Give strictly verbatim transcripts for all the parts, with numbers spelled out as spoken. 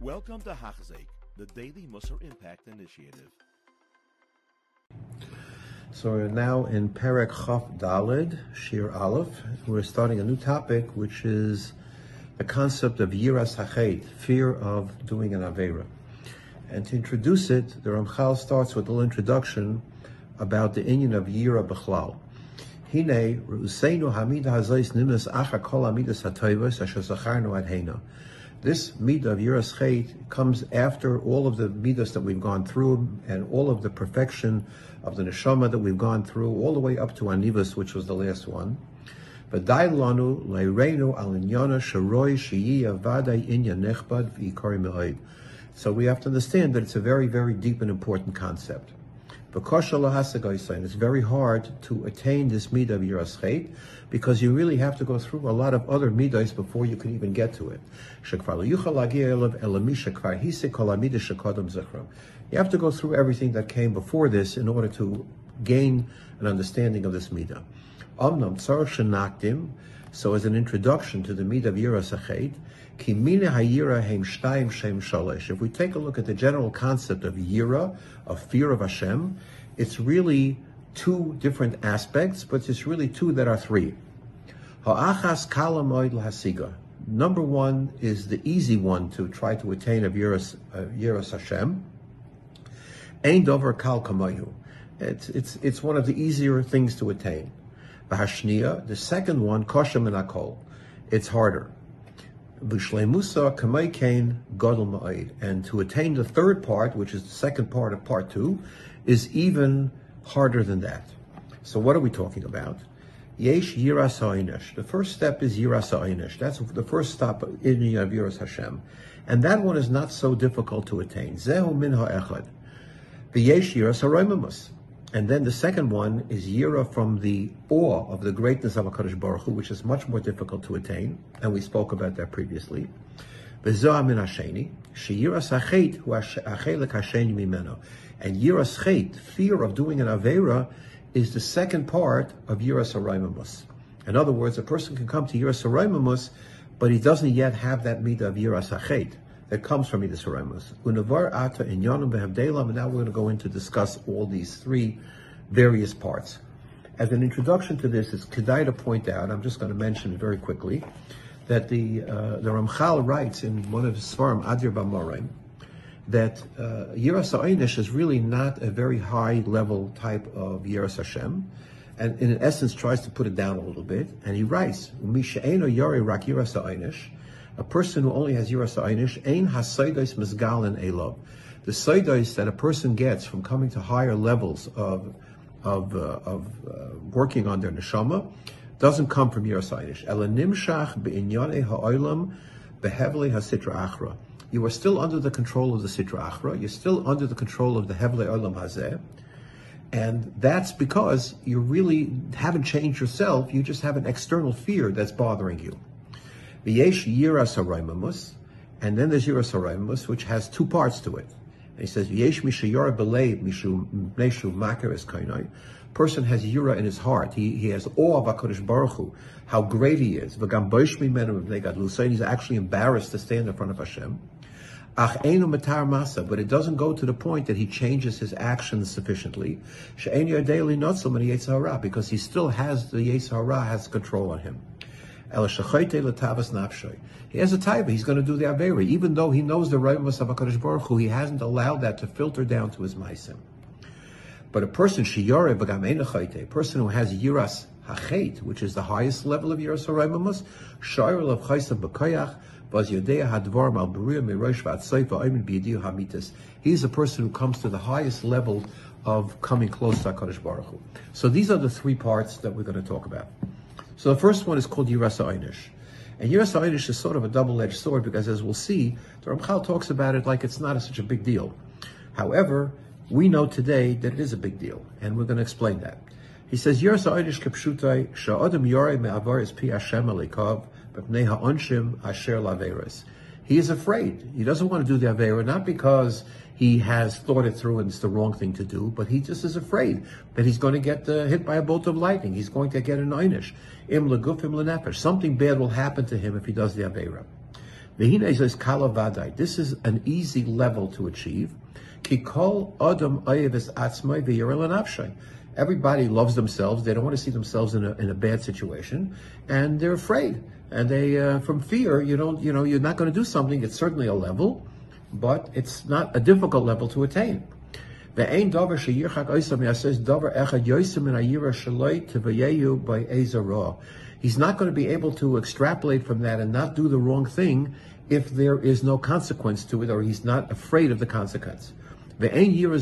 Welcome to Hachzeik, the Daily Musar Impact Initiative. So we're now in Perek Chof Dalid, Shir Aleph. We're starting a new topic, which is the concept of Yiras Hachet, fear of doing an Aveira. And to introduce it, the Ramchal starts with a little introduction about the inyan of Yira B'chlal. Hine, Ruseinu Hamid Hazais Nimas Acha Kol Amidas HaToivos Asher Zacharnu Adheinu. This midah of Yiras Chet comes after all of the midas that we've gone through and all of the perfection of the neshama that we've gone through, all the way up to Anivus, which was the last one. V'dai lanu leireinu al inyana sheroi sheyiya v'adai inyan nechbad v'ikari me'oid. So we have to understand that it's a very, very deep and important concept. And it's very hard to attain this midah of Yiras Chet because you really have to go through a lot of other midahs before you can even get to it. You have to go through everything that came before this in order to gain an understanding of this midah. So as an introduction to the midah of Yiras Chet, if we take a look at the general concept of Yira, of fear of Hashem, it's really two different aspects, but it's really two that are three. Number one is the easy one to try to attain of Yiras, uh, Yiras Hashem. Ein dover kal kamohu. It's, it's, it's one of the easier things to attain. The second one, kosher min hakol, it's harder. And to attain the third part, which is the second part of part two, is even harder than that. So what are we talking about? Yesh yiras ha'onesh. The first step is yiras ha'onesh. That's the first stop in the of Yiras Hashem. And that one is not so difficult to attain. Zehu min ha'echad. V'yesh yiras ha'romimus. And then the second one is Yira from the awe of the greatness of HaKadosh Baruch Hu, which is much more difficult to attain, and we spoke about that previously. And Yiras Chet, fear of doing an Aveira, is the second part of Yiras HaRomimus. In other words, a person can come to Yiras HaRomimus, but he doesn't yet have that midah of Yiras Chet that comes from Yiras Ha'romimus. Unavar ata inyanum behevdelam, and now we're going to go in to discuss all these three various parts. As an introduction to this, it's kedai to point out, I'm just going to mention very quickly, that the uh, the Ramchal writes in one of his svarim, Adir B'Moraim, that uh, Yiras Ha'onesh is really not a very high level type of Yiras Hashem, and in essence tries to put it down a little bit, and he writes, Umi she'eno yoreh rak Yiras Ha'onesh, a person who only has Yiras Ha'onesh, ein hasodos mizgalen elov. The sodos that a person gets from coming to higher levels of of uh, of uh, working on their neshama doesn't come from Yiras Ha'onesh. Ela nimshach beinyanei ha'olam behevlei hasitra achra. You are still under the control of the sitra achra. You're still under the control of the hevlei olam hazeh. And that's because you really haven't changed yourself. You just have an external fear that's bothering you. V'yesh Yiras Ha'romimus, and then there's Yiras Ha'romimus, which has two parts to it. And he says, V'yesh Mishayora B'Leiv Mishu Makar Es Kainai. Person has Yira in his heart. He he has awe of HaKadosh Baruch Hu, how great he is. V'gam boish mimenu b'nei gadlus, and he's actually embarrassed to stand in front of Hashem. Ach einu matar masa, but it doesn't go to the point that he changes his actions sufficiently. She'ein yodei linotzel min Yetzer Hara, because he still has, the Yetzer Hara has control on him. He has a taiva, he's going to do the Aveira, even though he knows the Romimus of HaKadosh Baruch Hu, he hasn't allowed that to filter down to his Maisim. But a person, a person who has Yiras Hachet, which is the highest level of Yiras Ha'romimus, he's a person who comes to the highest level of coming close to HaKadosh Baruch Hu. So these are the three parts that we're going to talk about. So the first one is called Yiras Ha'onesh. And Yiras Ha'onesh is sort of a double-edged sword because, as we'll see, the Ramchal talks about it like it's not a, such a big deal. However, we know today that it is a big deal, and we're going to explain that. He says, Yiras Ha'onesh kepshutai, she'odem yoreh me'avaris pi Hashem alikav, b'pnei ha'onshim asher l'aveiros. He is afraid. He doesn't want to do the Aveira, not because he has thought it through and it's the wrong thing to do, but he just is afraid that he's going to get uh, hit by a bolt of lightning. He's going to get an Oynish. Im leguf, im lenefesh. Something bad will happen to him if he does the Aveira. Vehine says kalavadai. This is an easy level to achieve. Kikol adam oyeves atzmai v'yirel nafshay. Everybody loves themselves. They don't want to see themselves in a in a bad situation, and they're afraid. And they, uh, from fear, you don't, you know, you're not going to do something. It's certainly a level, but it's not a difficult level to attain. Ve'ein davar sheyirchak oisam yases davar echad yoisam in ayira shaloi tevayeyu by ezara. He's not going to be able to extrapolate from that and not do the wrong thing if there is no consequence to it, or he's not afraid of the consequence. This level of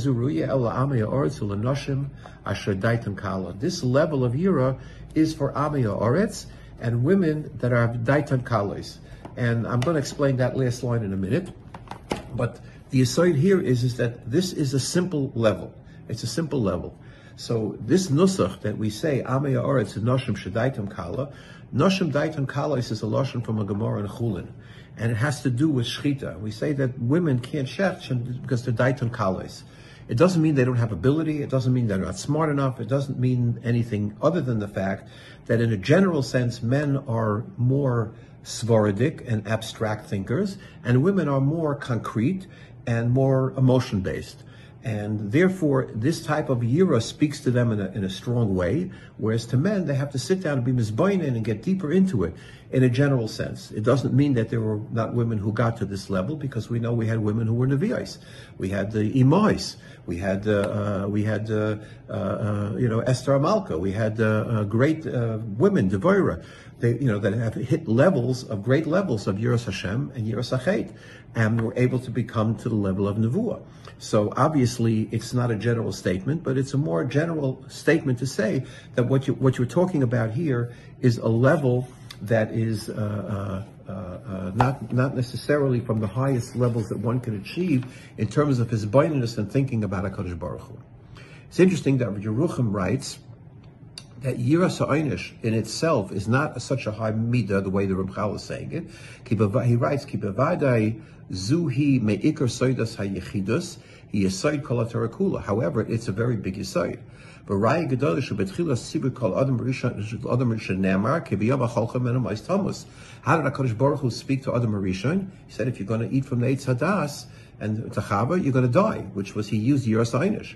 yira is for amaya oretz and women that are daitan kalos. And I'm going to explain that last line in a minute. But the aside here is, is that this is a simple level. It's a simple level. So this nusach that we say, amaya oretz and noshim shadaitam kala, noshim daitam kalos is a lashon from a Gemara in Chulin. And it has to do with shechita. We say that women can't shech because they're daitan kalos. It doesn't mean they don't have ability. It doesn't mean they're not smart enough. It doesn't mean anything other than the fact that in a general sense, men are more svaradic and abstract thinkers, and women are more concrete and more emotion-based. And therefore, this type of yira speaks to them in a, in a strong way, whereas to men, they have to sit down and be mizbainen and get deeper into it in a general sense. It doesn't mean that there were not women who got to this level, because we know we had women who were nevi'os. We had the imais. We had, uh, we had uh, uh, you know, Esther Amalka. We had uh, uh, great uh, women, Devorah, they, you know, that have hit levels of great levels of Yiras Hashem and Yiras HaChet, and were able to become to the level of nevuah. So obviously, it's not a general statement, but it's a more general statement to say that what you what you're talking about here is a level that is uh, uh, uh, not not necessarily from the highest levels that one can achieve in terms of his blindness and thinking about HaKadosh Baruch Hu. It's interesting that Yeruchim writes that Yiras Ha'onish in itself is not a, such a high midah, the way the Ramchal is saying it. He writes, Ki bevadai zuhi me'ikar soidas ha'yechidus, he yisoid kol ha'Torah kula. However, it's a very big yisoid. V'raya gedolah shebetchilas tzibur kol adam rishon namar keviyom ha'cholcha men ha'mais tamus. How did HaKadosh Baruch Hu speak to Adam Rishon? He said, if you're going to eat from the Eitz Hadas and Techava, you're going to die, which was he used Yiras Ha'onish.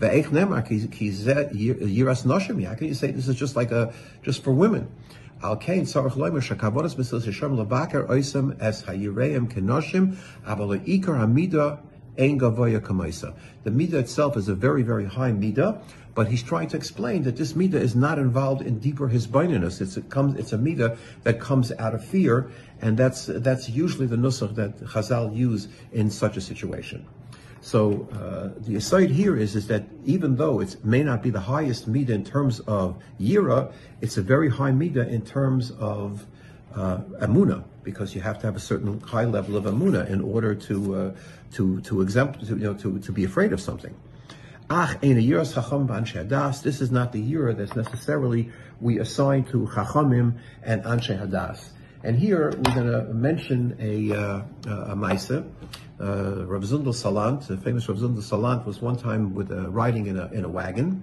Ve'eich nemar ki yiras noshim. How can you say this is just like a just for women? Al kein tzarich loimer shekavonas b'silas Hashem levaker oisem es hayireim kenoshim aval ikar hamida ein gavoya kamaisa. The midah itself is a very very high midah, but he's trying to explain that this midah is not involved in deeper hisbaininess. It's it comes it's a midah that comes out of fear, and that's that's usually the nusach that Chazal use in such a situation. So uh, the aside here is, is that even though it may not be the highest midah in terms of yira, it's a very high midah in terms of uh, amuna, because you have to have a certain high level of amuna in order to uh, to to exempt to, you know to, to be afraid of something. Ach, ein yiras chacham v'anshe hadas. This is not the yira that's necessarily we assign to chachamim and anshe hadas. And here we're going to mention a uh, a maisa. Uh, Rav Zundel Salant, the famous Rav Zundel Salant, was one time with uh, riding in a in a wagon,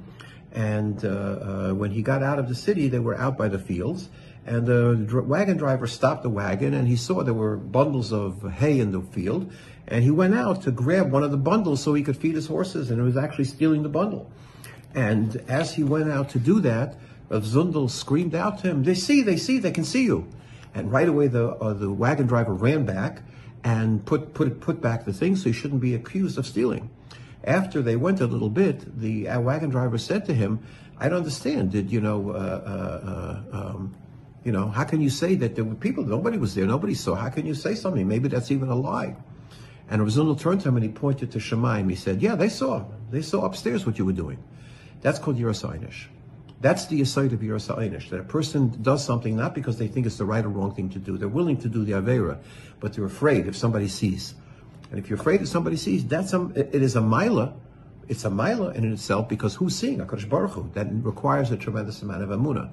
and uh, uh, when he got out of the city, they were out by the fields, and the dr- wagon driver stopped the wagon, and he saw there were bundles of hay in the field, and he went out to grab one of the bundles so he could feed his horses, and it was actually stealing the bundle. And as he went out to do that, Rav Zundel screamed out to him, "They see, they see, they can see you!" And right away, the uh, the wagon driver ran back and put put put back the thing, so he shouldn't be accused of stealing. After they went a little bit, the wagon driver said to him, "I don't understand. Did you know? Uh, uh, uh, um, you know, how can you say that there were people? Nobody was there. Nobody saw. How can you say something? Maybe that's even a lie." And Rav Zundel turned to him and he pointed to Shemaim. He said, "Yeah, they saw. They saw upstairs what you were doing. That's called Yiras Ha'onish." That's the aside of Yiras Ha'onish, that a person does something not because they think it's the right or wrong thing to do. They're willing to do the Aveira, but they're afraid if somebody sees. And if you're afraid if somebody sees, that's a, it is a milah. It's a milah in itself, because who's seeing? HaKadosh Baruch Hu. That requires a tremendous amount of amunah.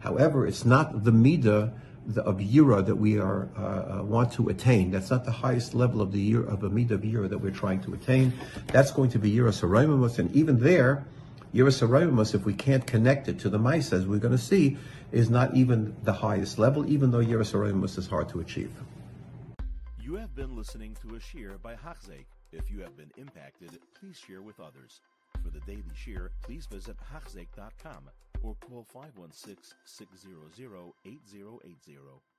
However, it's not the midah of Yira that we are uh, want to attain. That's not the highest level of the year of a midah of Yira that we're trying to attain. That's going to be Yiras Ha'onish, and even there, Yiras Ha'onish, if we can't connect it to the Maisa, as we're going to see, is not even the highest level, even though Yiras Ha'onish is hard to achieve. You have been listening to a shir by Hachzeik. If you have been impacted, please share with others. For the daily shir, please visit hachzeik dot com or call five one six, six hundred, eight thousand eighty.